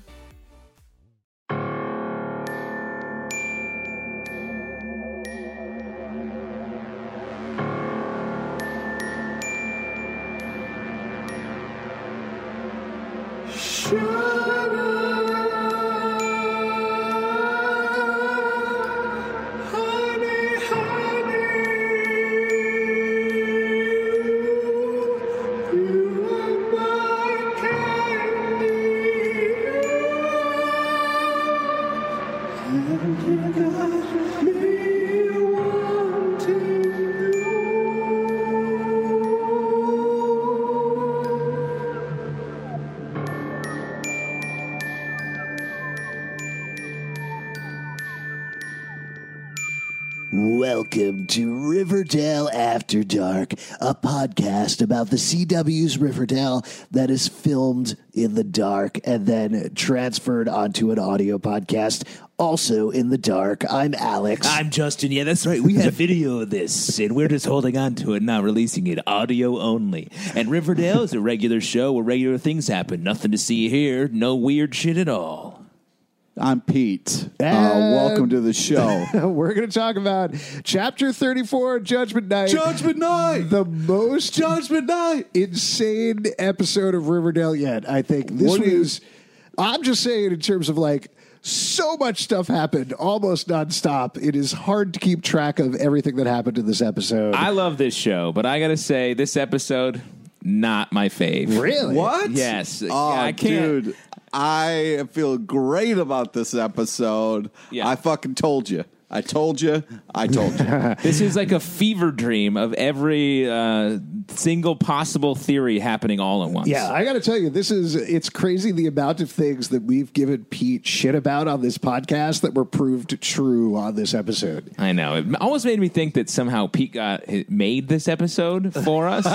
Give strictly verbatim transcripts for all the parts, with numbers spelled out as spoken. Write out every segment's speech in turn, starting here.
Welcome to Riverdale After Dark, a podcast about the C W's Riverdale that is filmed in the dark and then transferred onto an audio podcast, also in the dark. I'm Alex. I'm Justin. Yeah, that's right. We have video of this, and we're just holding on to it, not releasing it. Audio only. And Riverdale is a regular show where regular things happen. Nothing to see here. No weird shit at all. I'm Pete. Uh, welcome to the show. We're going to talk about Chapter thirty-four, Judgment Night. Judgment Night! The most Judgment Night insane episode of Riverdale yet, I think. This what is... Is, I'm just saying in terms of like, so much stuff happened almost nonstop. It is hard to keep track of everything that happened in this episode. I love this show, but I got to say, this episode, not my fave. Really? What? Yes. Oh, I can't. Dude. I feel great about this episode. Yeah. I fucking told you. I told you. I told you. This is like a fever dream of every uh, single possible theory happening all at once. Yeah, I got to tell you, this is it's crazy the amount of things that we've given Pete shit about on this podcast that were proved true on this episode. I know. It almost made me think that somehow Pete got made this episode for us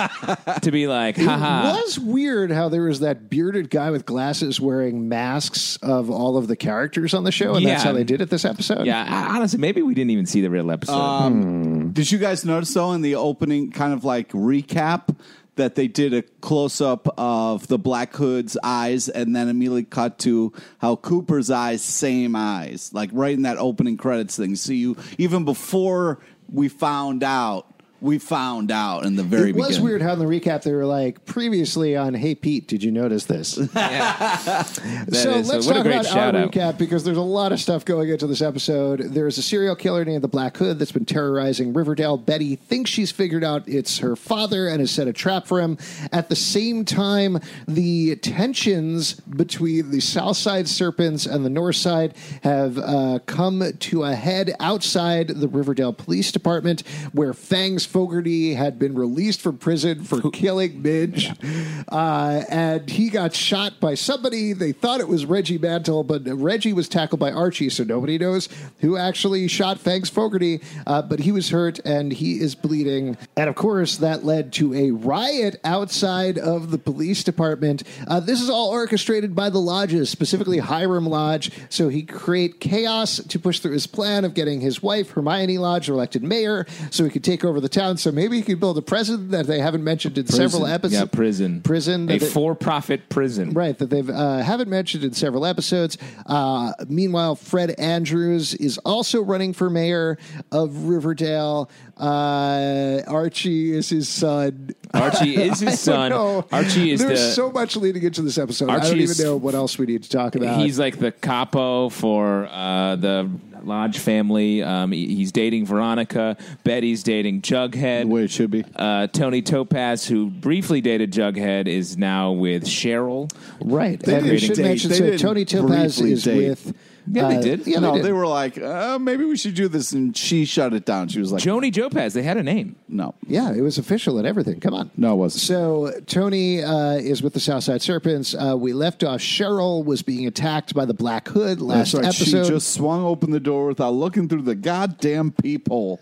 to be like, haha. It was weird how there was that bearded guy with glasses wearing masks of all of the characters on the show, and yeah. That's how they did it this episode. Yeah, I, honestly, maybe we didn't even see the real episode. Um, hmm. Did you guys notice, though, in the opening kind of like recap that they did a close-up of the Black Hood's eyes and then immediately cut to how Cooper's eyes, same eyes, like right in that opening credits thing. So you even before we found out, we found out in the very beginning. It was beginning. Weird how in the recap they were like, previously on Hey Pete, did you notice this? Yeah. So is, let's so talk about our out. recap because there's a lot of stuff going into this episode. There's a serial killer named the Black Hood that's been terrorizing Riverdale. Betty thinks she's figured out it's her father and has set a trap for him. At the same time, the tensions between the Southside Serpents and the Northside have uh, come to a head outside the Riverdale Police Department where Fangs Fogarty had been released from prison for killing Midge, yeah. uh, and he got shot by somebody. They thought it was Reggie Mantle, but Reggie was tackled by Archie, so nobody knows who actually shot Fangs Fogarty, uh, but he was hurt, and he is bleeding. And, of course, that led to a riot outside of the police department. Uh, this is all orchestrated by the lodges, specifically Hiram Lodge, so he create chaos to push through his plan of getting his wife, Hermione Lodge, elected mayor, so he could take over the town, so maybe he could build a prison that they haven't mentioned in prison. several episodes. Yeah, prison. Prison. A for-profit prison. Right, that they uh, haven't mentioned in several episodes. Uh, meanwhile, Fred Andrews is also running for mayor of Riverdale. Uh, Archie is his son. Archie is his son. Archie is There's the, so much leading into this episode. Archie I don't is, even know what else we need to talk about. He's like the capo for uh, the Lodge family. Um, he, he's dating Veronica. Betty's dating Jughead. The way it should be. Uh, Tony Topaz, who briefly dated Jughead, is now with Cheryl. Right. They and we should mention so Tony Topaz is date. with... Yeah, uh, they did. Yeah, no, they, did. they were like, uh, maybe we should do this, and she shut it down. She was like, Joni Jopaz. They had a name. No, yeah, it was official and everything. Come on, no, it wasn't. So Tony uh, is with the Southside Serpents. Uh, we left off. Cheryl was being attacked by the Black Hood last That's right. episode. She just swung open the door without looking through the goddamn peephole.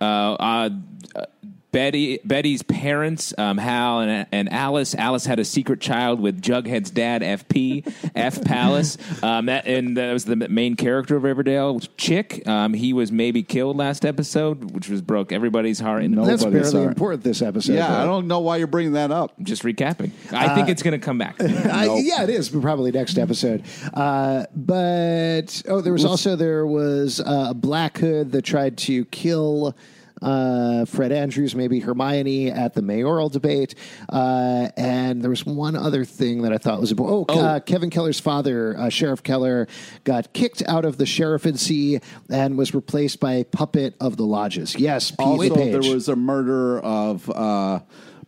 Uh, uh, uh Betty, Betty's parents, um, Hal and, and Alice. Alice had a secret child with Jughead's dad, F P, F Palace, um, that, and that was the main character of Riverdale. Chick, um, he was maybe killed last episode, which was broke everybody's heart. And That's barely heart. important this episode. Yeah, right? I don't know why you're bringing that up. Just recapping. I uh, think it's going to come back. I, nope. Yeah, it is probably next episode. Uh, but oh, there was Let's, also there was uh, Black Hood that tried to kill. Uh, Fred Andrews, maybe Hermione at the mayoral debate. Uh, and there was one other thing that I thought was important. Oh, oh. Uh, Kevin Keller's father, uh, Sheriff Keller, got kicked out of the sheriffency and was replaced by a puppet of the lodges. Yes, Pete also, Page. There was a murder of... Uh,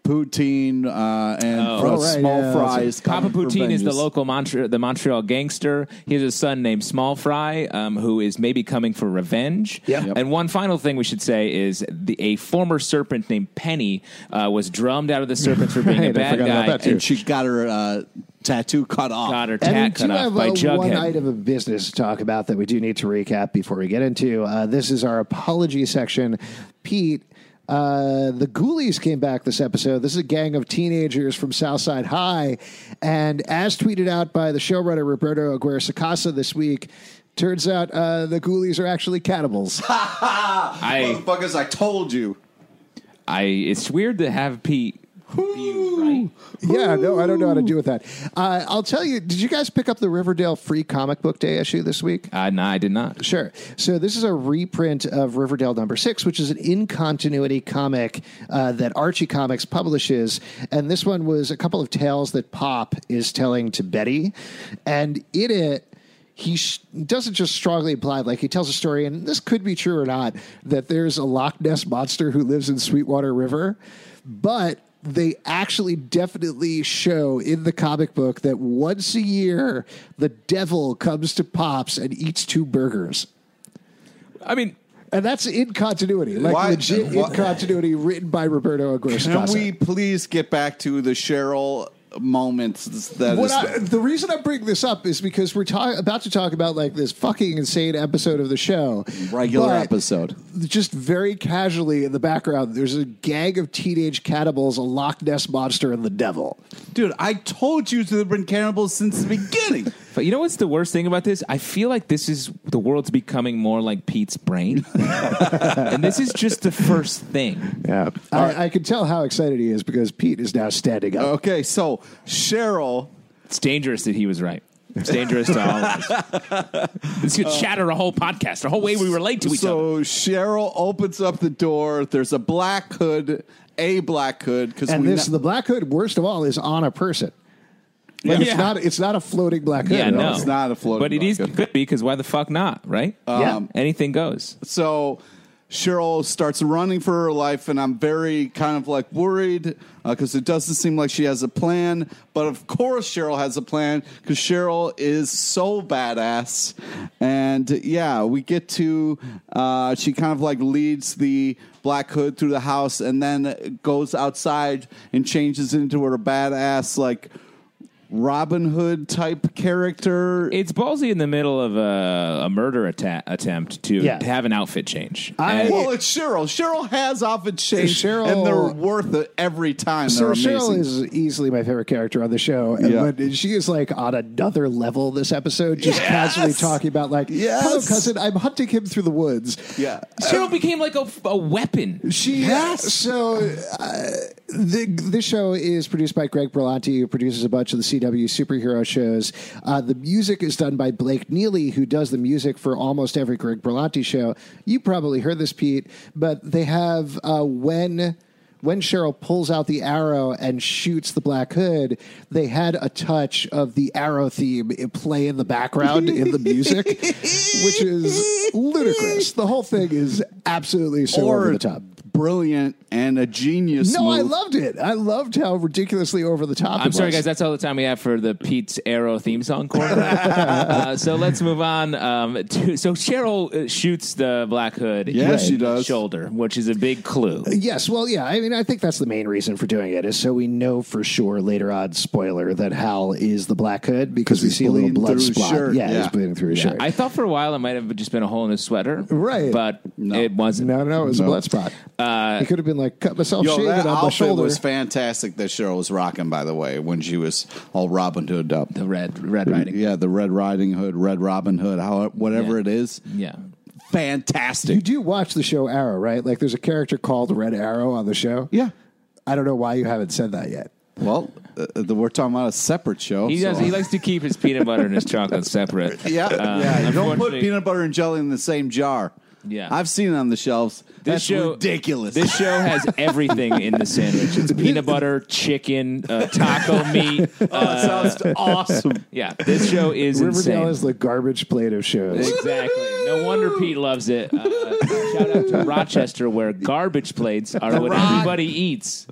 Poutine uh, and oh, fr- right, Small yeah, Fries. Papa Poutine is the local Montre- the Montreal gangster. He has a son named Small Fry, um, who is maybe coming for revenge. Yep. Yep. And one final thing we should say is the, a former serpent named Penny uh, was drummed out of the serpents for being right, a bad guy, and she got her. Uh, Tattoo cut off. Got her tat cut off by Jughead. One item of business to talk about that we do need to recap before we get into. Uh, this is our apology section. Pete, Uh, the Ghoulies came back this episode. This is a gang of teenagers from Southside High. And as tweeted out by the showrunner Roberto Aguirre-Sacasa this week, turns out uh, the Ghoulies are actually cannibals. Ha ha! Motherfuckers, I told you. I. It's weird to have Pete... Right. Yeah, no, I don't know how to do with that. Uh, I'll tell you, did you guys pick up the Riverdale Free Comic Book Day issue this week? Uh, no, I did not. Sure. So this is a reprint of Riverdale number six, which is an in-continuity comic uh, that Archie Comics publishes. And this one was a couple of tales that Pop is telling to Betty. And in it, he sh- doesn't just strongly imply, like he tells a story, and this could be true or not, that there's a Loch Ness monster who lives in Sweetwater River. But... they actually definitely show in the comic book that once a year, the devil comes to Pops and eats two burgers. I mean... And that's in continuity, like Why? legit in continuity written by Roberto Aguirre-Sacasa. Can we please get back to the Cheryl... moments that is I, the reason I bring this up is because we're ta- about to talk about like this fucking insane episode of the show, regular episode, just very casually in the background there's a gang of teenage cannibals, a Loch Ness monster, and the devil. Dude, I told you there have been cannibals since the beginning. But you know what's the worst thing about this? I feel like this is the world's becoming more like Pete's brain. And this is just the first thing. Yeah, I, right. I can tell how excited he is because Pete is now standing up. Okay, so Cheryl. It's dangerous that he was right. It's dangerous to all of us. This could shatter a whole podcast, a whole way we relate to each other. So Cheryl opens up the door. There's a black hood, a black hood. And we this, na- the black hood, worst of all, is on a person. Like yeah. It's not it's not a floating black hood. Yeah, no. It's not a floating black hood. But it is hood. could be, because why the fuck not, right? Um, yeah. Anything goes. So Cheryl starts running for her life, and I'm very kind of like worried because uh, it doesn't seem like she has a plan. But of course Cheryl has a plan because Cheryl is so badass. And yeah, we get to uh, she kind of like leads the Black Hood through the house and then goes outside and changes into her badass like Robin Hood type character. It's ballsy in the middle of a, a murder atta- attempt to yeah. have an outfit change. I, well, it's Cheryl. Cheryl has outfit change, Cheryl, and they're worth it every time. So Cheryl is easily my favorite character on the show, and yeah. when she is like on another level this episode, just yes! casually talking about like, yes! "Hello, cousin, I'm hunting him through the woods." Yeah, Cheryl uh, became like a, a weapon. She yes. So uh, the, this show is produced by Greg Berlanti, who produces a bunch of the C W superhero shows. Uh, the music is done by Blake Neely, who does the music for almost every Greg Berlanti show. You probably heard this, Pete, but they have uh, when when Cheryl pulls out the arrow and shoots the Black Hood, they had a touch of the Arrow theme play in the background in the music, which is ludicrous. The whole thing is absolutely so or over the top. Brilliant and a genius. No, move. I loved it. I loved how ridiculously over the top I'm it was. Sorry, guys. That's all the time we have for the Pete's Arrow theme song corner. uh, so let's move on. Um, to, so Cheryl shoots the Black Hood yes, in she does. Shoulder, which is a big clue. Uh, yes. Well, yeah. I mean, I think that's the main reason for doing it is so we know for sure later on, spoiler, that Hal is the Black Hood because we see a little blood spot. Shirt. Yeah, yeah, he's bleeding through his yeah. shirt. I thought for a while it might have just been a hole in his sweater. Right. But no. it wasn't. No, no, it was no. a blood spot. Uh, it could have been like cut myself yo, shaving on my shoulder. It was fantastic that Cheryl was rocking, by the way, when she was all Robin Hood up. The Red Red Riding Hood. Yeah, the Red Riding Hood, Red Robin Hood, how, whatever yeah. it is. Yeah. Fantastic. You do watch the show Arrow, right? Like there's a character called Red Arrow on the show. Yeah. I don't know why you haven't said that yet. Well, uh, the, we're talking about a separate show. He, so. does, he likes to keep his peanut butter and his chocolate separate. Yeah. Um, yeah. You don't put peanut butter and jelly in the same jar. Yeah, I've seen it on the shelves. This That's show, ridiculous. This show has everything in the sandwich. It's peanut butter, chicken, uh, taco meat. Uh, oh, that sounds awesome. Yeah, this show is Riverdale insane. Riverdale is the garbage plate of shows. Exactly. No wonder Pete loves it. Uh, shout out to Rochester, where garbage plates are the what rock. everybody eats.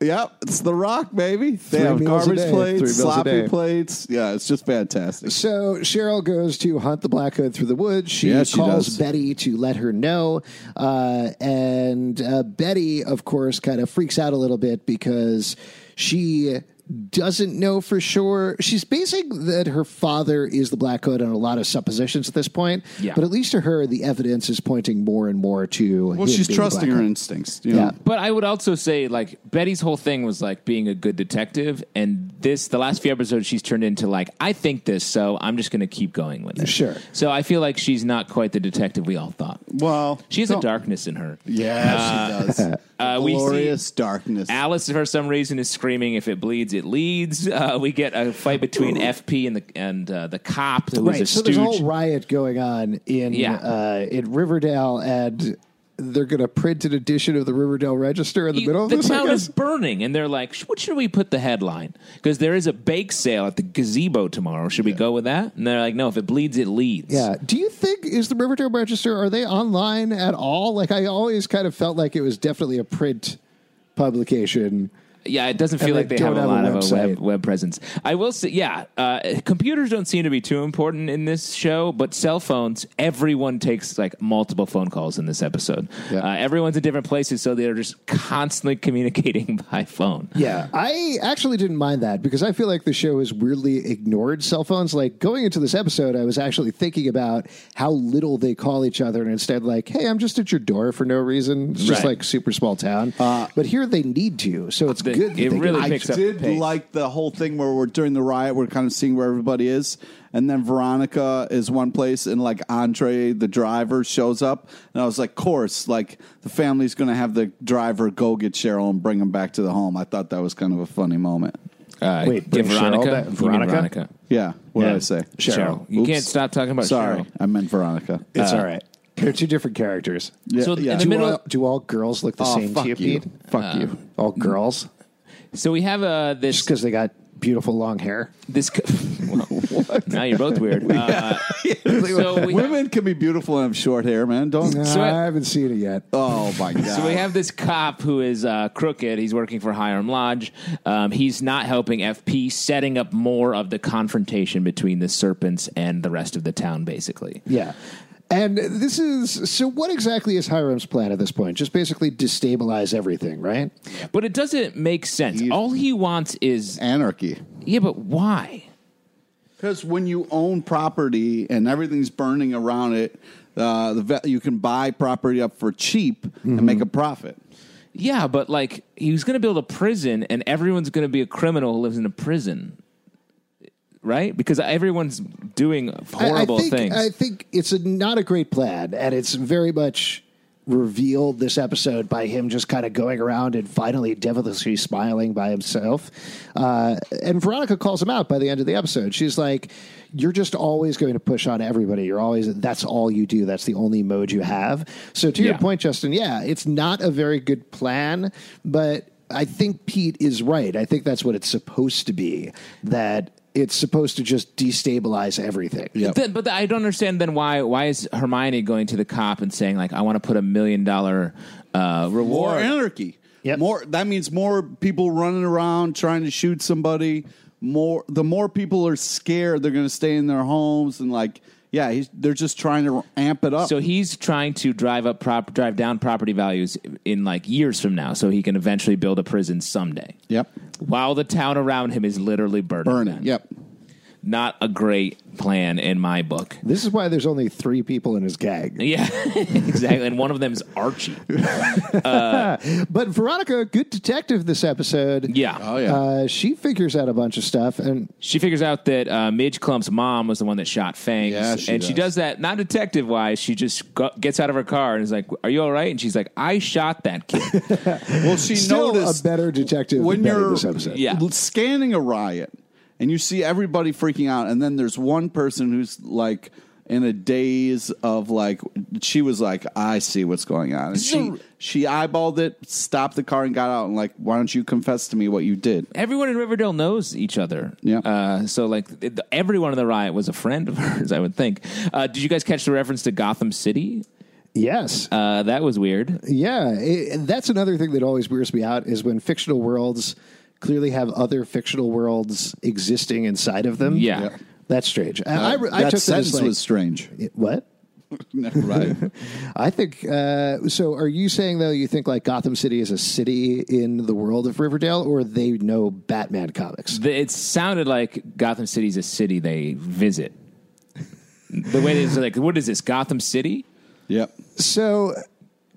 Yep, it's The Rock, baby. They Three have garbage plates, sloppy plates. Yeah, it's just fantastic. So Cheryl goes to hunt the Black Hood through the woods. She yeah, calls she Betty to let her know. Uh, and uh, Betty, of course, kind of freaks out a little bit because she doesn't know for sure. She's basing that her father is the Black Hood on a lot of suppositions at this point. Yeah. But at least to her, the evidence is pointing more and more to well, she's trusting her instincts. You know? Yeah. But I would also say, like, Betty's whole thing was, like, being a good detective. And this, the last few episodes, she's turned into, like, I think this, so I'm just going to keep going with it. Sure. So I feel like she's not quite the detective we all thought. Well. She has don't. a darkness in her. Yeah, uh, she does. uh, Glorious we see darkness. Alice, for some reason, is screaming, if it bleeds, it leads. Uh, we get a fight between F P and the and uh, the cop who right. is a so stooge. There's a whole riot going on in yeah. uh, in Riverdale, and they're going to print an edition of the Riverdale Register in the you, middle of the this. The town is burning, and they're like, what should we put the headline? Because there is a bake sale at the gazebo tomorrow. Should yeah. we go with that? And they're like, no, if it bleeds, it leads. Yeah. Do you think, is the Riverdale Register, are they online at all? Like, I always kind of felt like it was definitely a print publication. Yeah, it doesn't feel like they have a lot of a web, web presence. I will say, yeah, uh, computers don't seem to be too important in this show, but cell phones, everyone takes like multiple phone calls in this episode. Yeah. Uh, everyone's in different places, so they're just constantly communicating by phone. Yeah, I actually didn't mind that because I feel like the show has weirdly ignored cell phones. Like going into this episode, I was actually thinking about how little they call each other and instead like, hey, I'm just at your door for no reason. It's just right. like super small town. Uh, but here they need to, so it's good. Good it really I picks did up pace. Like the whole thing where we're during the riot, we're kind of seeing where everybody is. And then Veronica is one place, and, like, Andre, the driver, shows up. And I was like, of course, like, the family's going to have the driver go get Cheryl and bring him back to the home. I thought that was kind of a funny moment. Uh, Wait, did Veronica? Veronica? Veronica? Yeah, what yeah. did I say? Cheryl. Cheryl. You Oops. can't stop talking about Sorry, Cheryl. Sorry, I meant Veronica. It's uh, all right. They're two different characters. Yeah, so yeah. In the do, middle, all, do all girls look the oh, same fuck to you, Pete? Fuck uh, you. All girls? So we have uh, this... Just because they got beautiful long hair? This... Co- well, what? Now you're both weird. Uh, so we Women have, can be beautiful and have short hair, man. Don't. Nah, so I, I haven't seen it yet. Oh, my God. So we have this cop who is uh, crooked. He's working for Hiram Lodge. Um, he's not helping F P, setting up more of the confrontation between the Serpents and the rest of the town, basically. Yeah. And this is, so what exactly is Hiram's plan at this point? Just basically destabilize everything, right? But it doesn't make sense. He's, All he wants is... anarchy. Yeah, but why? Because when you own property and everything's burning around it, uh, the you can buy property up for cheap mm-hmm. and make a profit. Yeah, but like, he's going to build a prison and everyone's going to be a criminal who lives in a prison. Right? Because everyone's doing horrible I, I think, things. I think it's a, not a great plan, and it's very much revealed this episode by him just kind of going around and finally devilishly smiling by himself. Uh, and Veronica calls him out by the end of the episode. She's like, you're just always going to push on everybody. You're always, that's all you do. That's the only mode you have. So to yeah. your point, Justin, yeah, it's not a very good plan, but I think Pete is right. I think that's what it's supposed to be, that it's supposed to just destabilize everything. Yep. Then, but I don't understand then why why is Hermione going to the cop and saying, like, I want to put a million dollar uh, reward. More anarchy. Yep. More, that means more people running around trying to shoot somebody. More, the more people are scared, they're going to stay in their homes and, like, yeah, he's, they're just trying to amp it up. So he's trying to drive up, prop, drive down property values in like years from now, so he can eventually build a prison someday. Yep. While the town around him is literally burning. Burning. Yep. Not a great plan in my book. This is why there's only three people in his gang. Yeah, exactly. And one of them is Archie. Uh, but Veronica, good detective this episode. Yeah. Oh, yeah. Uh, she figures out a bunch of stuff. And she figures out that uh, Midge Clump's mom was the one that shot Fangs. Yeah, she and does. she does that, not detective-wise. She just go- gets out of her car and is like, are you all right? And she's like, I shot that kid. Well, she Still noticed. Still a better detective when than you're this episode. Yeah. Scanning a riot. And you see everybody freaking out, and then there's one person who's, like, in a daze of, like, she was like, I see what's going on. And she, she eyeballed it, stopped the car, and got out, and, like, why don't you confess to me what you did? Everyone in Riverdale knows each other. Yeah. Uh, so, like, it, everyone in the riot was a friend of hers, I would think. Uh, did you guys catch the reference to Gotham City? Yes. Uh, that was weird. Yeah. It, that's another thing that always weirds me out is when fictional worlds clearly have other fictional worlds existing inside of them. Yeah. Yep. That's strange. Uh, I, I that took sentence like, was strange. It, what? Right. I think, uh, so are you saying, though, you think like Gotham City is a city in the world of Riverdale, or they know Batman comics? The, it sounded like Gotham City is a city they visit. The way they're like, what is this, Gotham City? Yep. So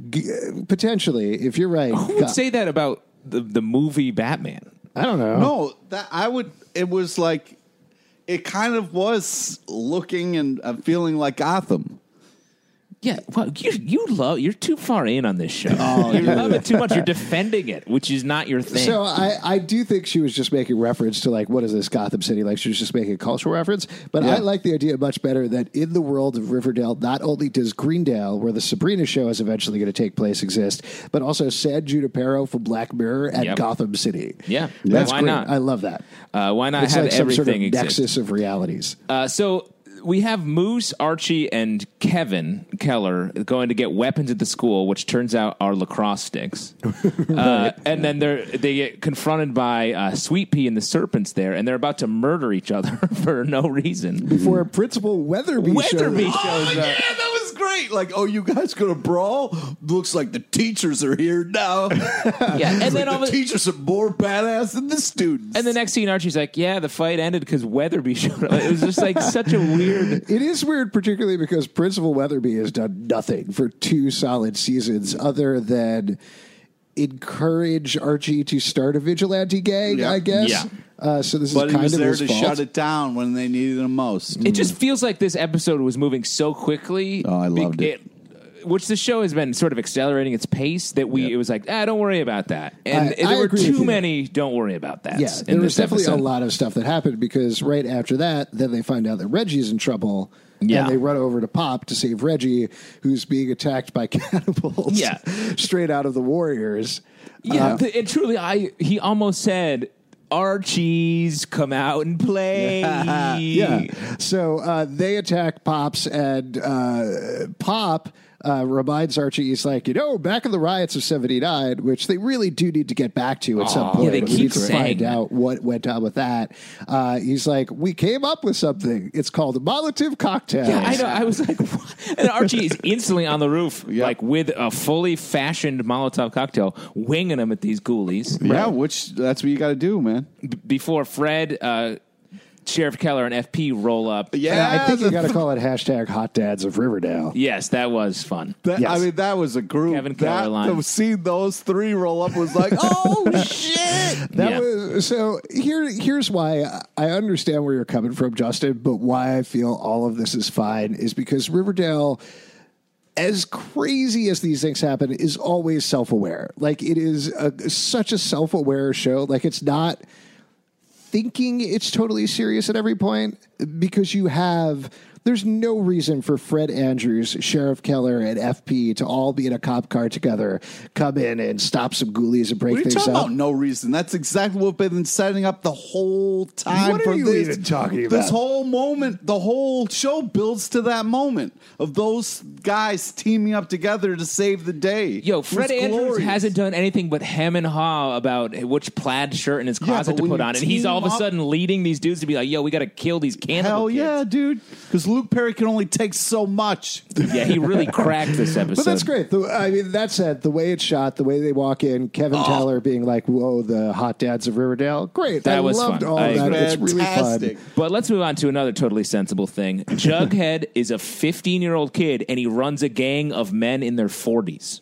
g- potentially, if you're right. Who would Go- say that about the, the movie Batman? I don't know. No, that I would. It was like, it kind of was looking and uh, feeling like Gotham. Yeah, well, you you love. You're too far in on this show. Oh, you yeah. love it too much. You're defending it, which is not your thing. So I, I do think she was just making reference to like, what is this Gotham City? Like she was just making a cultural reference. But yeah. I like the idea much better that in the world of Riverdale, not only does Greendale, where the Sabrina show is eventually going to take place, exist, but also San Junipero from Black Mirror and yep. Gotham City. Yeah, that's why great. not? I love that. Uh, why not it's have like everything some sort of exist? Nexus of realities. Uh, so. We have Moose, Archie, and Kevin Keller going to get weapons at the school, which turns out are lacrosse sticks. Right. uh, and then they they get confronted by uh, Sweet Pea and the Serpents there, and they're about to murder each other for no reason. Before Principal Weatherby, Weatherby shows, oh, shows up. Yeah, that was great. Like, oh, you guys gonna brawl? Looks like the teachers are here now. Yeah, and then like all the, the teachers are more badass than the students. And the next scene, Archie's like, "Yeah, the fight ended because Weatherby showed up." It was just like such a weird. It is weird, particularly because Principal Weatherby has done nothing for two solid seasons other than encourage Archie to start a vigilante gang, yeah. I guess. Yeah. Uh, so this but is kind of his fault. But he was there to fault. shut it down when they needed him most. It mm. just feels like this episode was moving so quickly. Oh, I loved be- it. it. Which the show has been sort of accelerating its pace that we yep. it was like, ah, don't worry about that. And I, there I were too many that. don't worry about that. Yeah, there was definitely episode. a lot of stuff that happened because right after that, then they find out that Reggie's in trouble. Yeah. And they run over to Pop to save Reggie, who's being attacked by cannibals yeah. straight out of the Warriors. Yeah, uh, the, and truly, I he almost said... Archie's come out and play. Yeah. yeah. So uh, they attack Pops, and uh, Pop uh, reminds Archie, he's like, you know, back in the riots of seventy-nine, which they really do need to get back to at oh, some point. Yeah, they we keep need to saying. find out what went on with that. Uh, he's like, we came up with something. It's called a Molotov cocktail. Yeah, I know. I was like, what? And Archie is instantly on the roof, yep. like with a fully fashioned Molotov cocktail, winging them at these ghoulies. Yeah, right? Which that's what you got to do, man. B- before Fred, uh, Sheriff Keller, and F P roll up. Yeah, I think you got to call it hashtag Hot Dads of Riverdale. Yes, that was fun. That, yes. I mean, that was a group. Kevin Keller line. Seeing those three roll up was like, oh shit! That yeah. was so. Here, here's why I understand where you're coming from, Justin, but why I feel all of this is fine is because Riverdale as crazy as these things happen, is always self-aware. Like, it is a, such a self-aware show. Like, it's not thinking it's totally serious at every point, because you have... There's no reason for Fred Andrews, Sheriff Keller, and F P to all be in a cop car together, come in and stop some ghoulies and break things up. What are you talking about? No reason. That's exactly what we've been setting up the whole time. What for are you this, even talking about? This whole moment, the whole show builds to that moment of those guys teaming up together to save the day. Yo, Fred Andrews glorious. hasn't done anything but hem and haw about which plaid shirt in his closet yeah, to put on, and he's all of a sudden leading these dudes to be like, yo, we got to kill these cannibal Hell kids. yeah, dude. Because Luke Perry can only take so much. Yeah, he really cracked this episode. But that's great. The, I mean, that said, the way it's shot, the way they walk in, Kevin oh. Teller being like, whoa, the hot dads of Riverdale. Great. That I was loved fun. all I that. It's really fun. But let's move on to another totally sensible thing. Jughead is a fifteen-year-old kid, and he runs a gang of men in their forties.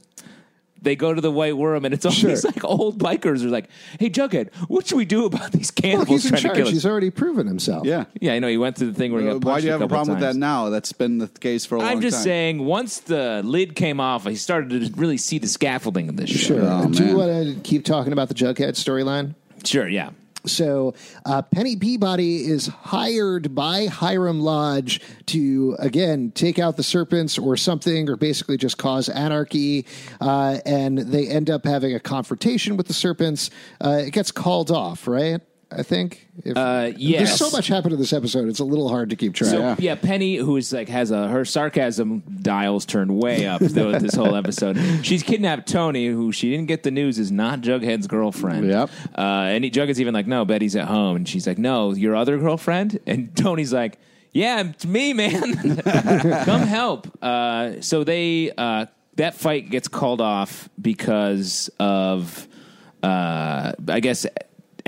They go to the White Worm, and it's all sure. these like old bikers are like, "Hey, Jughead, what should we do about these cannibals well, he's in trying charge. to kill us?" He's already proven himself. Yeah, yeah, I know. He went through the thing where he got punched. Why do you have a, a problem times. with that now? That's been the case for a I'm long time. I'm just saying, once the lid came off, I started to really see the scaffolding of this. Sure. Oh, do you want to keep talking about the Jughead storyline? Sure. Yeah. So uh, Penny Peabody is hired by Hiram Lodge to, again, take out the serpents or something, or basically just cause anarchy. Uh, and they end up having a confrontation with the serpents. Uh, it gets called off, right? I think. If, uh, yes. There's so much happened in this episode. It's a little hard to keep track. So, yeah. yeah, Penny, who is like has a her sarcasm dials turned way up though this whole episode. She's kidnapped Tony, who she didn't get the news is not Jughead's girlfriend. Yep. Uh, and he, Jughead's even like, no, Betty's at home, and she's like, no, your other girlfriend. And Tony's like, yeah, it's me, man. Come help. Uh, so they uh, that fight gets called off because of uh, I guess.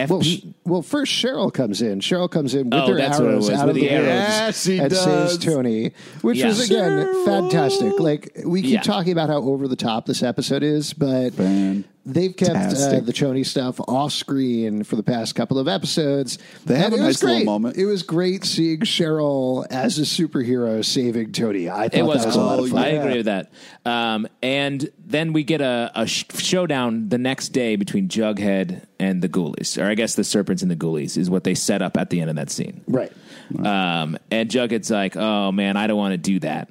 Well, sh- well, first Cheryl comes in. Cheryl comes in with oh, her arrows out of the, the arrows, yes, she and does. saves Tony, which yeah. is again Cheryl. fantastic. Like we keep yeah. talking about how over the top this episode is, but fantastic. they've kept uh, the Tony stuff off screen for the past couple of episodes. They had a nice great. little moment. It was great seeing Cheryl as a superhero saving Tony. I thought it was, that was cool. a lot of fun. I agree yeah. with that. Um, and then we get a, a sh- showdown the next day between Jughead and the ghoulies, or I guess the serpents and the ghoulies is what they set up at the end of that scene. Right. Um, and Jughead's like, oh, man, I don't want to do that.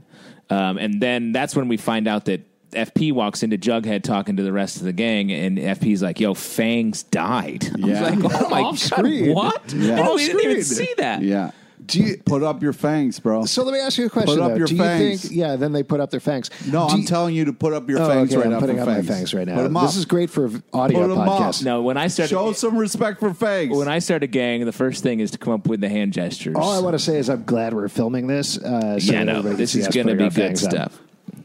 Um, and then that's when we find out that F P walks into Jughead talking to the rest of the gang, and F P's like, yo, Fangs died. Yeah. I was like, oh, my God, screen. what? Yeah. I didn't even see that. Yeah. Do you, put up your fangs, bro. So let me ask you a question. Put up though. your do fangs. You think, yeah, then they put up their fangs. No, do I'm you, telling you to put up your oh, fangs okay, right I'm now. I'm putting up fangs. my fangs right now. This is great for audio podcasts. No, when I started, show some respect for fangs. When I start a gang, the first thing is to come up with the hand gestures. All I want to say is I'm glad we're filming this. Uh, so yeah, no, this is going to be good stuff.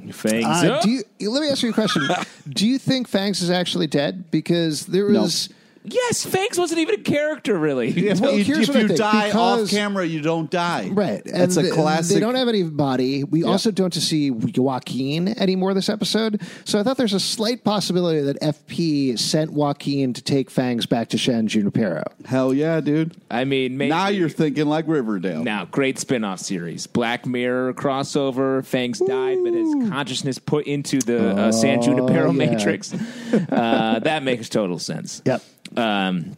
On. Fangs. Uh, do you, let me ask you a question. Do you think Fangs is actually dead? Because there was... No. Yes, Fangs wasn't even a character, really. If, well, you, if you die because, off camera, you don't die. Right. That's and a classic... They don't have any body. We yeah. also don't see Joaquin anymore this episode. So I thought there's a slight possibility that F P sent Joaquin to take Fangs back to San Junipero. Hell yeah, dude. I mean, maybe... Now you're thinking like Riverdale. Now, great spin-off series. Black Mirror crossover. Fangs Ooh. died, but his consciousness put into the uh, San Junipero oh, yeah. Matrix. uh, that makes total sense. Yep. Um,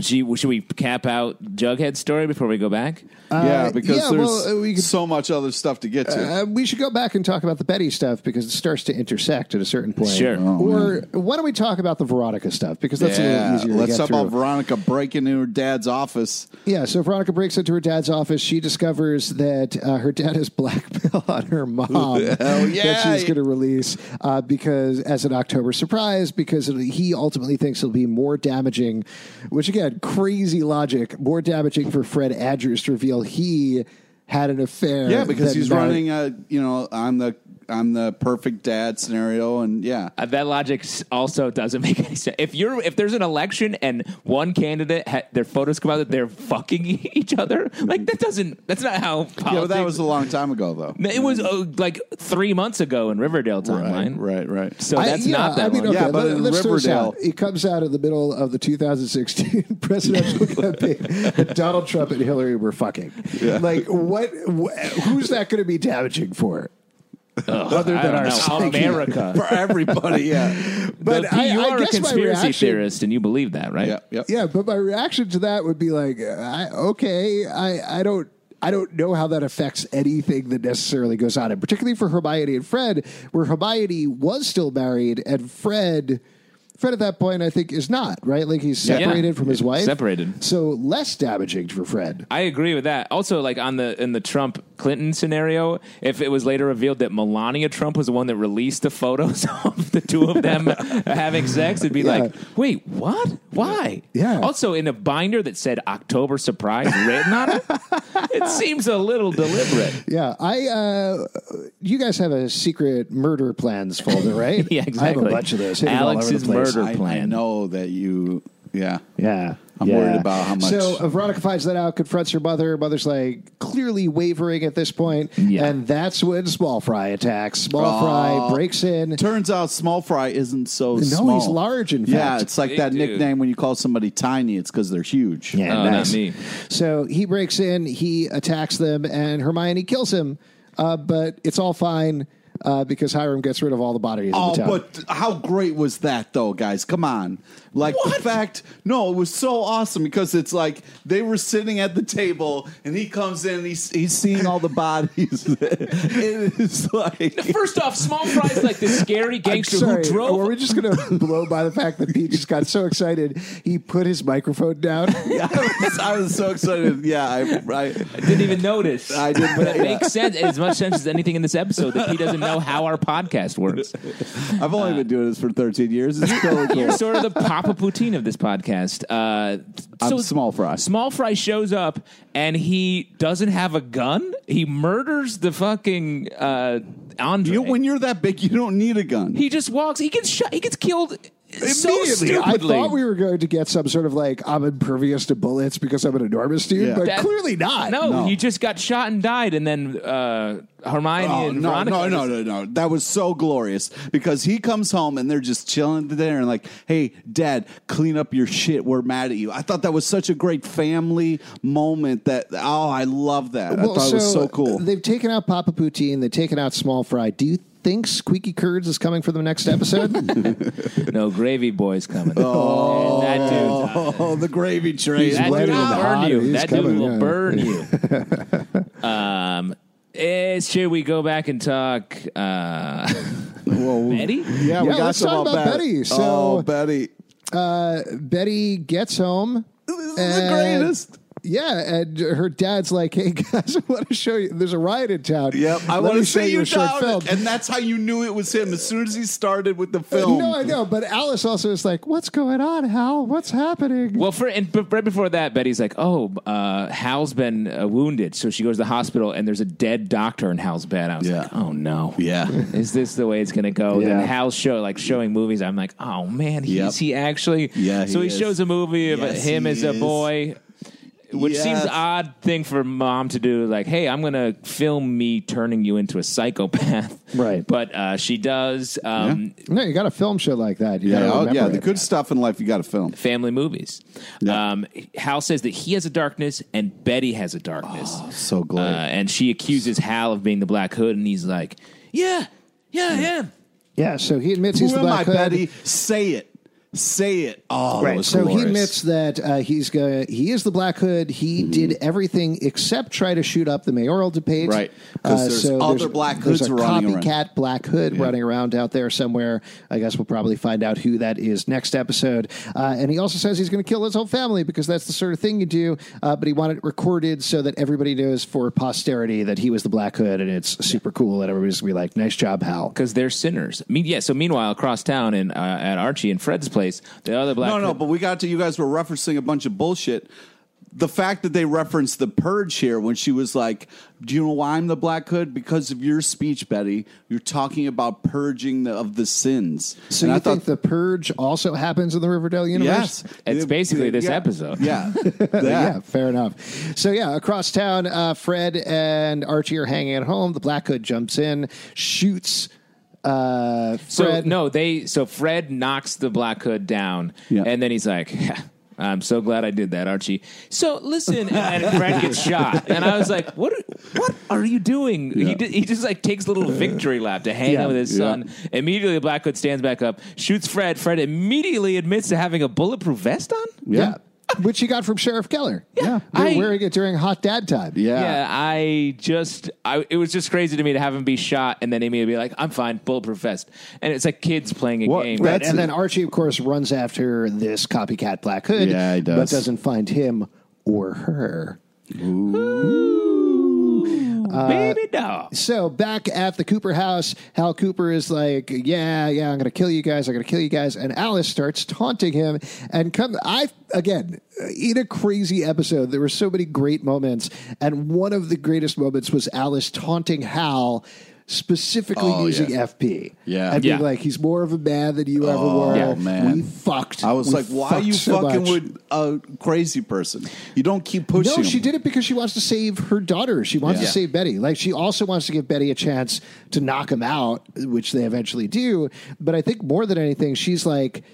should, should we cap out Jughead's story before we go back? Uh, yeah, because yeah, there's well, we could, so much other stuff to get to. Uh, we should go back and talk about the Betty stuff because it starts to intersect at a certain point. Sure. Oh, or man. why don't we talk about the Veronica stuff because that's yeah, a little easier to get through. Let's talk about Veronica breaking into her dad's office. Yeah, so Veronica breaks into her dad's office. She discovers that uh, her dad has blackmailed on her mom yeah. that she's going to release uh, because as an October surprise because it, he ultimately thinks it'll be more damaging, which again, crazy logic, more damaging for Fred Andrews to reveal he had an affair. Yeah, because he's running a, you know, I'm the I'm the perfect dad scenario, and yeah, uh, that logic also doesn't make any sense. If you're if there's an election and one candidate ha- their photos come out that they're fucking each other, like that doesn't that's not how. Politics. Yeah, well, that was a long time ago, though. It was uh, like three months ago in Riverdale timeline. Right, right, right. So that's I, yeah, not that. I mean, long. Okay, yeah, but let, in Riverdale, it comes out in the middle of the two thousand sixteen presidential campaign. That Donald Trump and Hillary were fucking. Yeah. Like what? Wh- who's that going to be damaging for? Ugh, other than our America. For everybody, yeah. But the, I, you I are guess a conspiracy reaction, theorist, and you believe that, right? Yeah, yeah. Yeah, but my reaction to that would be like, I, okay, I, I don't I don't know how that affects anything that necessarily goes on, and particularly for Hermione and Fred, where Hermione was still married, and Fred, Fred at that point, I think, is not, right? Like, he's separated yeah, yeah. from his wife. Separated. So less damaging for Fred. I agree with that. Also, like, on the in the Trump-Clinton scenario, if it was later revealed that Melania Trump was the one that released the photos of the two of them having sex, it'd be yeah. like, wait, what? Why? Yeah. Also, in a binder that said October Surprise written on it, it seems a little deliberate. Yeah. I, uh, you guys have a secret murder plans folder, right? Yeah, exactly. I have a bunch of those. Alex's murder I, plan. I know that you, yeah. Yeah. I'm yeah. worried about how much. So Veronica finds that out, confronts her mother. Mother's like clearly wavering at this point. Yeah. And that's when Small Fry attacks. Small uh, Fry breaks in. Turns out Small Fry isn't so no, small. No, he's large, in fact. Yeah, it's like Big that dude. Nickname when you call somebody tiny, it's because they're huge. Yeah, oh, nice. Not me. So he breaks in, he attacks them, and Hermione kills him. Uh, but it's all fine. Uh, because Hiram gets rid of all the bodies. Oh, in the town. But how great was that, though, guys? Come on. Like, what? The fact... No, it was so awesome because it's like they were sitting at the table and he comes in and he's, he's seeing all the bodies. It is like... Now, first off, Small Fry's like the scary gangster sorry, who drove... Were we just going to blow by the fact that Pete just got so excited he put his microphone down? Yeah, I was, I was so excited. Yeah, I, I, I didn't even notice. I didn't. But it makes sense, as much sense as anything in this episode, that he doesn't know how our podcast works. I've only uh, been doing this for thirteen years. It's so cool. You're sort of the Papa Poutine of this podcast. Uh, I'm so Small Fry. Small Fry shows up and he doesn't have a gun. He murders the fucking uh, Andre. You, when you're that big, you don't need a gun. He just walks. He gets shot. He gets killed. So stupidly. I thought we were going to get some sort of like, I'm impervious to bullets because I'm an enormous dude, yeah. but that, clearly not. No, no, he just got shot and died, and then uh, Hermione oh, and no, Veronica. No, no, no, no, no. That was so glorious because he comes home and they're just chilling to dinner and like, hey, Dad, clean up your shit. We're mad at you. I thought that was such a great family moment that, oh, I love that. Well, I thought so, it was so cool. They've taken out Papa Poutine. They've taken out Small Fry. Do you think Squeaky Curds is coming for the next episode? No, Gravy Boy's coming. Oh, and that dude, oh, the gravy train. That dude will burn you. That dude will burn you. Um, it's, should we go back and talk uh, well, Betty? Yeah, we yeah, got let's some talk about Betty. Betty. So, oh, Betty. Uh, Betty gets home. This is the greatest. Yeah, and her dad's like, hey, guys, I want to show you. There's a riot in town. Yep, I want to show you a short film. And that's how you knew it was him as soon as he started with the film. No, I know, but Alice also is like, what's going on, Hal? What's happening? Well, for, and b- right before that, Betty's like, oh, uh, Hal's been uh, wounded. So she goes to the hospital, and there's a dead doctor in Hal's bed. I was yeah. like, oh, no. Yeah. Is this the way it's going to go? Yeah. Then Hal's show, like, showing movies. I'm like, oh, man, he, yep. is he actually? Yeah, he so he is. Shows a movie of yes, him as is. a boy. Which yes. seems odd thing for mom to do. Like, hey, I'm going to film me turning you into a psychopath. Right. But uh, she does. Um, yeah. No, you got to film shit like that. You yeah, oh, yeah the good stuff in life, you got to film. Family movies. Yeah. Um, Hal says that he has a darkness and Betty has a darkness. Oh, so glad. Uh, and she accuses Hal of being the Black Hood. And he's like, yeah, yeah, I am. Yeah, so he admits Who he's the Black Hood. Who am I, Betty? Say it. Say it. Oh, right. So glorious. He admits that uh, he's going. He is the Black Hood. He mm-hmm. did everything except try to shoot up the mayoral debate. Right. Because uh, there's so other there's, Black Hoods there's a running around. Copycat Black Hood yeah. running around out there somewhere. I guess we'll probably find out who that is next episode. Uh, and he also says he's going to kill his whole family because that's the sort of thing you do. Uh, but he wanted it recorded so that everybody knows for posterity that he was the Black Hood, and it's super cool. And everybody's going to be like, "Nice job, Hal," because they're sinners. I mean, yeah. So meanwhile, across town and uh, at Archie and Fred's place. Place. The other black no, no, but we got to, you guys were referencing a bunch of bullshit. The fact that they referenced the Purge here when she was like, do you know why I'm the Black Hood? Because of your speech, Betty. You're talking about purging the, of the sins. So and you I think thought, the Purge also happens in the Riverdale universe? Yes. It's it, basically it, this yeah. episode. Yeah. yeah. Yeah, fair enough. So, yeah, across town, uh, Fred and Archie are hanging at home. The Black Hood jumps in, shoots Uh, Fred. So no, they so Fred knocks the Black Hood down, yeah. and then he's like, yeah, I'm so glad I did that, Archie. So listen, and Brad gets shot, and I was like, "What? What are you doing?" Yeah. He did, he just like takes a little victory lap to hang yeah. out with his yeah. son. Immediately, Black Hood stands back up, shoots Fred. Fred immediately admits to having a bulletproof vest on. Yeah. yeah. Which he got from Sheriff Keller. Yeah. yeah. They were wearing it during hot dad time. Yeah. Yeah. I just, I, it was just crazy to me to have him be shot and then immediately be like, I'm fine, bulletproof vest. And it's like kids playing a well, game. Right? And then Archie, of course, runs after this copycat Black Hood. Yeah, he does. But doesn't find him or her. Ooh. Ooh. Uh, Baby doll. So back at the Cooper house, Hal Cooper is like, yeah, yeah, I'm going to kill you guys. I'm going to kill you guys. And Alice starts taunting him and come. I, again, in a crazy episode, there were so many great moments. And one of the greatest moments was Alice taunting Hal, specifically oh, using yeah. F P. Yeah. And yeah. being like, he's more of a man than you oh, ever were. Yeah, man. We fucked. I was we like, why are you so fucking much? With a crazy person? You don't keep pushing. No, she did it because she wants to save her daughter. She wants yeah. to save Betty. Like, she also wants to give Betty a chance to knock him out, which they eventually do. But I think more than anything, she's like,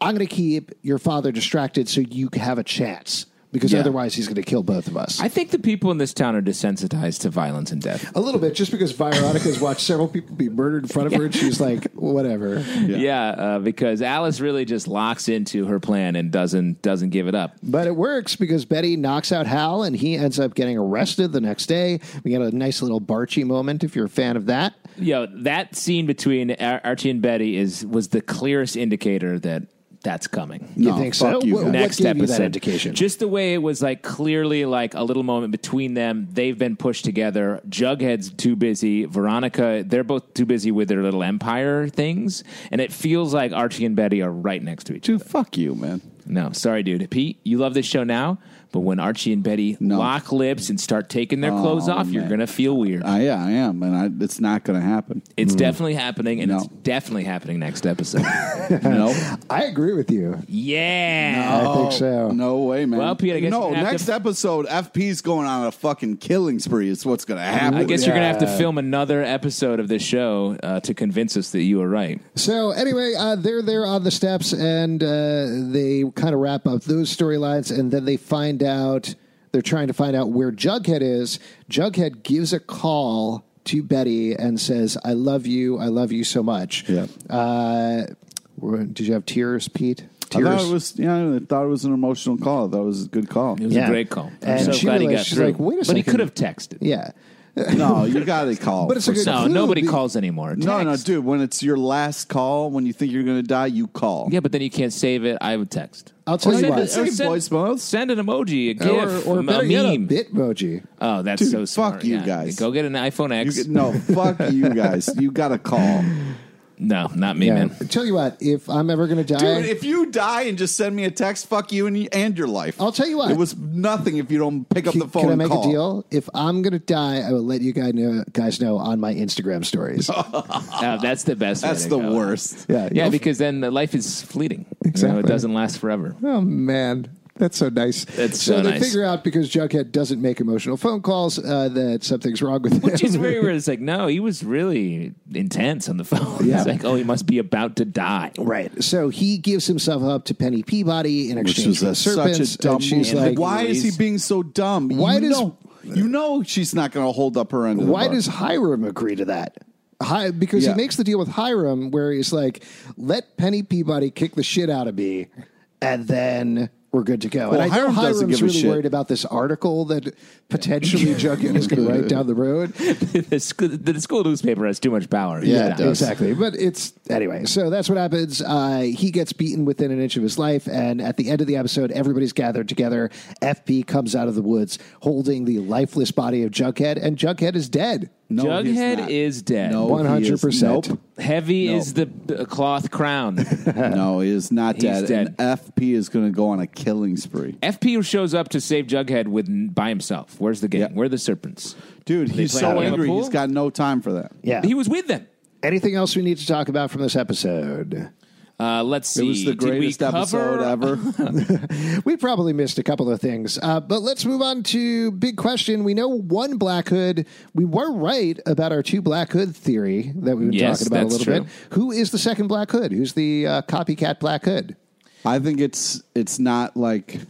I'm going to keep your father distracted so you have a chance. Because yeah. otherwise he's going to kill both of us. I think the people in this town are desensitized to violence and death. A little bit, just because Veronica's watched several people be murdered in front of yeah. her, and she's like, whatever. Yeah, yeah uh, because Alice really just locks into her plan and doesn't doesn't give it up. But it works because Betty knocks out Hal, and he ends up getting arrested the next day. We got a nice little Barchi moment, if you're a fan of that. Yo, that scene between Ar- Archie and Betty is was the clearest indicator that that's coming. You no, think so? You, what, Next what gave episode. You that indication? Just the way it was like clearly like a little moment between them. They've been pushed together. Jughead's too busy. Veronica, they're both too busy with their little empire things. And it feels like Archie and Betty are right next to each dude, other. Dude, fuck you, man. No, sorry, dude. Pete, you love this show now, but when Archie and Betty no. lock lips and start taking their oh, clothes off, man. You're going to feel weird. I, yeah, I am, and I, it's not going to happen. It's mm. definitely happening, and no. it's definitely happening next episode. No. I agree with you. Yeah. No, I think so. No way, man. Well, Pete, I guess No, next to... episode, F P's going on a fucking killing spree. It's what's going to happen. I guess yeah. you're going to have to film another episode of this show uh, to convince us that you were right. So, anyway, uh, they're there on the steps, and uh, they kind of wrap up those storylines, and then they find out they're trying to find out where Jughead is. Jughead gives a call to Betty and says, I love you. I love you so much. Yeah. Uh, did you have tears, Pete? Tears? I thought it was, yeah, I thought it was an emotional call. I thought it was a good call. It was yeah. a great call. I'm and so she glad realized, he got she's through. Like, wait a but second. But he could have texted. Yeah. No, you got to call. But it's a good no, clue. Nobody be- calls anymore. Text. No, no, dude. When it's your last call, when you think you're going to die, you call. Yeah, but then you can't save it. I would text. I'll tell or you what. Send, send, send an emoji, a GIF, or, or a meme. Get a Bitmoji. Oh, that's dude, so smart. Fuck you yeah. guys. Go get an iPhone X. Get, no, fuck you guys. You got to call. No, not me, yeah. man. I tell you what, if I'm ever going to die... Dude, if you die and just send me a text, fuck you and, and your life. I'll tell you what. It was nothing if you don't pick up can, the phone and call. Can I make call. a deal? If I'm going to die, I will let you guys know, guys know on my Instagram stories. uh, that's the best That's the go. worst. Yeah, yeah, because then the life is fleeting. Exactly. You know, it doesn't last forever. Oh, man. That's so nice. That's so, so nice. They figure out because Jughead doesn't make emotional phone calls uh, that something's wrong with him. Which is very weird. It's like, no, he was really intense on the phone. Yeah. It's like, oh, he must be about to die. Right. So he gives himself up to Penny Peabody in exchange for serpents. Such a dumb move. Like, why is he being so dumb? Why you, does, know, you know she's not going to hold up her end of the Why bar. Does Hiram agree to that? Hi, because yeah. he makes the deal with Hiram where he's like, let Penny Peabody kick the shit out of me and then... we're good to go. Well, and I know Hiram Hiram's really worried about this article that potentially Jughead is going to write down the road. the, school, the school newspaper has too much power. Yeah, yeah it does. Exactly. But it's anyway. So that's what happens. Uh, he gets beaten within an inch of his life, and at the end of the episode, everybody's gathered together. F P comes out of the woods holding the lifeless body of Jughead, and Jughead is dead. No, Jughead is dead. No, one hundred percent. Nope. Heavy nope. is the uh, cloth crown. No, he is not dead. He's dead. And F P is going to go on a killing spree. F P shows up to save Jughead with by himself. Where's the gang? Yep. Where are the serpents? Dude, he's so angry. He's got no time for that. Yeah. He was with them. Anything else we need to talk about from this episode? Uh, let's see. It was the greatest episode ever. We probably missed a couple of things, uh, but let's move on to big question. We know one Black Hood. We were right about our two Black Hood theory that we've been yes, talking about a little true. bit. Who is the second Black Hood? Who's the uh, copycat Black Hood? I think it's it's not like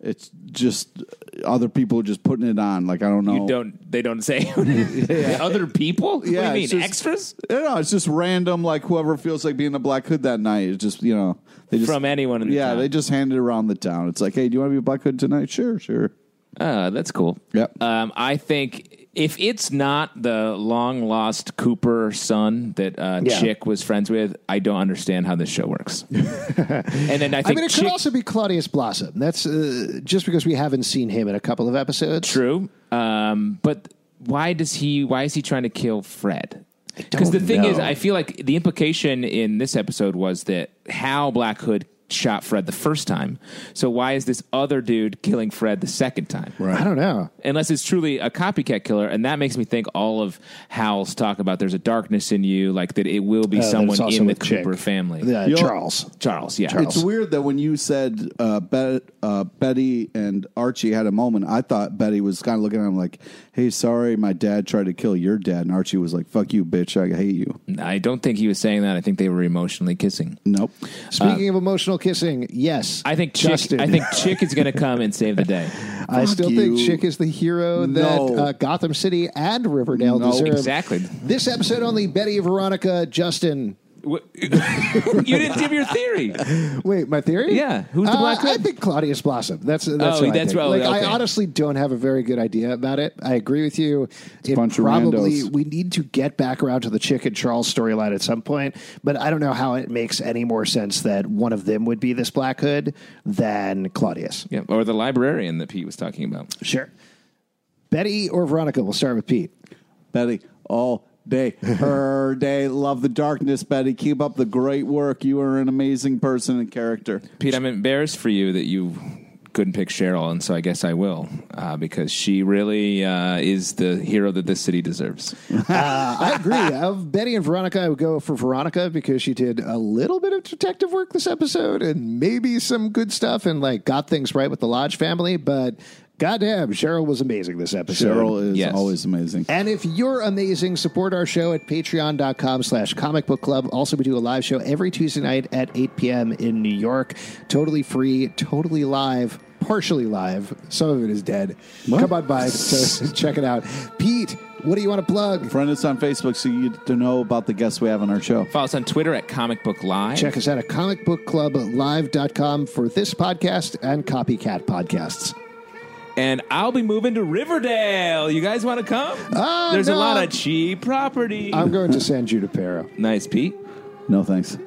it's just other people just putting it on. Like I don't know. You don't. They don't say yeah. other people. Yeah, what do you mean just, extras? No, it's just random. Like whoever feels like being the Black Hood that night. It's just you know they just from anyone. In the yeah, town. They just hand it around the town. It's like, hey, do you want to be a Black Hood tonight? Sure, sure. Uh, that's cool. Yep. Um, I think if it's not the long lost Cooper son that uh, yeah. Chick was friends with, I don't understand how this show works. and then I think I mean, it Chick- could also be Claudius Blossom. That's uh, just because we haven't seen him in a couple of episodes. True, um, but why does he? Why is he trying to kill Fred? Because the thing know. is, I feel like the implication in this episode was that how Black Hood shot Fred the first time. So why is this other dude killing Fred the second time? Right. I don't know. Unless it's truly a copycat killer, and that makes me think all of Hal's talk about there's a darkness in you, like that it will be uh, someone in the Cooper family. Yeah, you know, Charles. Charles, yeah. Charles. It's weird that when you said uh, Bet- uh, Betty and Archie had a moment, I thought Betty was kind of looking at him like, hey, sorry, my dad tried to kill your dad, and Archie was like, fuck you, bitch, I hate you. I don't think he was saying that. I think they were emotionally kissing. Nope. Speaking uh, of emotional kissing, yes. I think Chick, I think Chick is going to come and save the day. I Fuck still you. think Chick is the hero no. that uh, Gotham City and Riverdale no, deserve. Exactly. This episode only, Betty, Veronica, Justin. You didn't give your theory. Wait, my theory? Yeah. Who's the uh, Black Hood? I think Claudius Blossom. That's that's oh, what that's I think. Like, okay. I honestly don't have a very good idea about it. I agree with you. It's it a bunch probably of we need to get back around to the Chick and Charles storyline at some point, but I don't know how it makes any more sense that one of them would be this Black Hood than Claudius. Yeah, or the librarian that Pete was talking about. Sure. Betty or Veronica? We'll start with Pete. Betty. All day. Her day. Love the darkness, Betty. Keep up the great work. You are an amazing person and character. Pete, I'm embarrassed for you that you couldn't pick Cheryl, and so I guess I will, uh, because she really uh, is the hero that this city deserves. uh, I agree. Of Betty and Veronica, I would go for Veronica because she did a little bit of detective work this episode and maybe some good stuff and like got things right with the Lodge family, but goddamn, Cheryl was amazing this episode. Cheryl is yes. always amazing. And if you're amazing, support our show at patreon.com slash comic book club. Also, we do a live show every Tuesday night at eight p.m. in New York. Totally free, totally live, partially live. Some of it is dead. What? Come on by, so check it out. Pete, what do you want to plug? Friend us on Facebook so you get to know about the guests we have on our show. Follow us on Twitter at Comic Book Live. Check us out at comic book club live dot com for this podcast and Copycat podcasts. And I'll be moving to Riverdale. You guys want to come? Uh, There's no. a lot of cheap property. I'm going to San Junipero. Nice, Pete. No, thanks.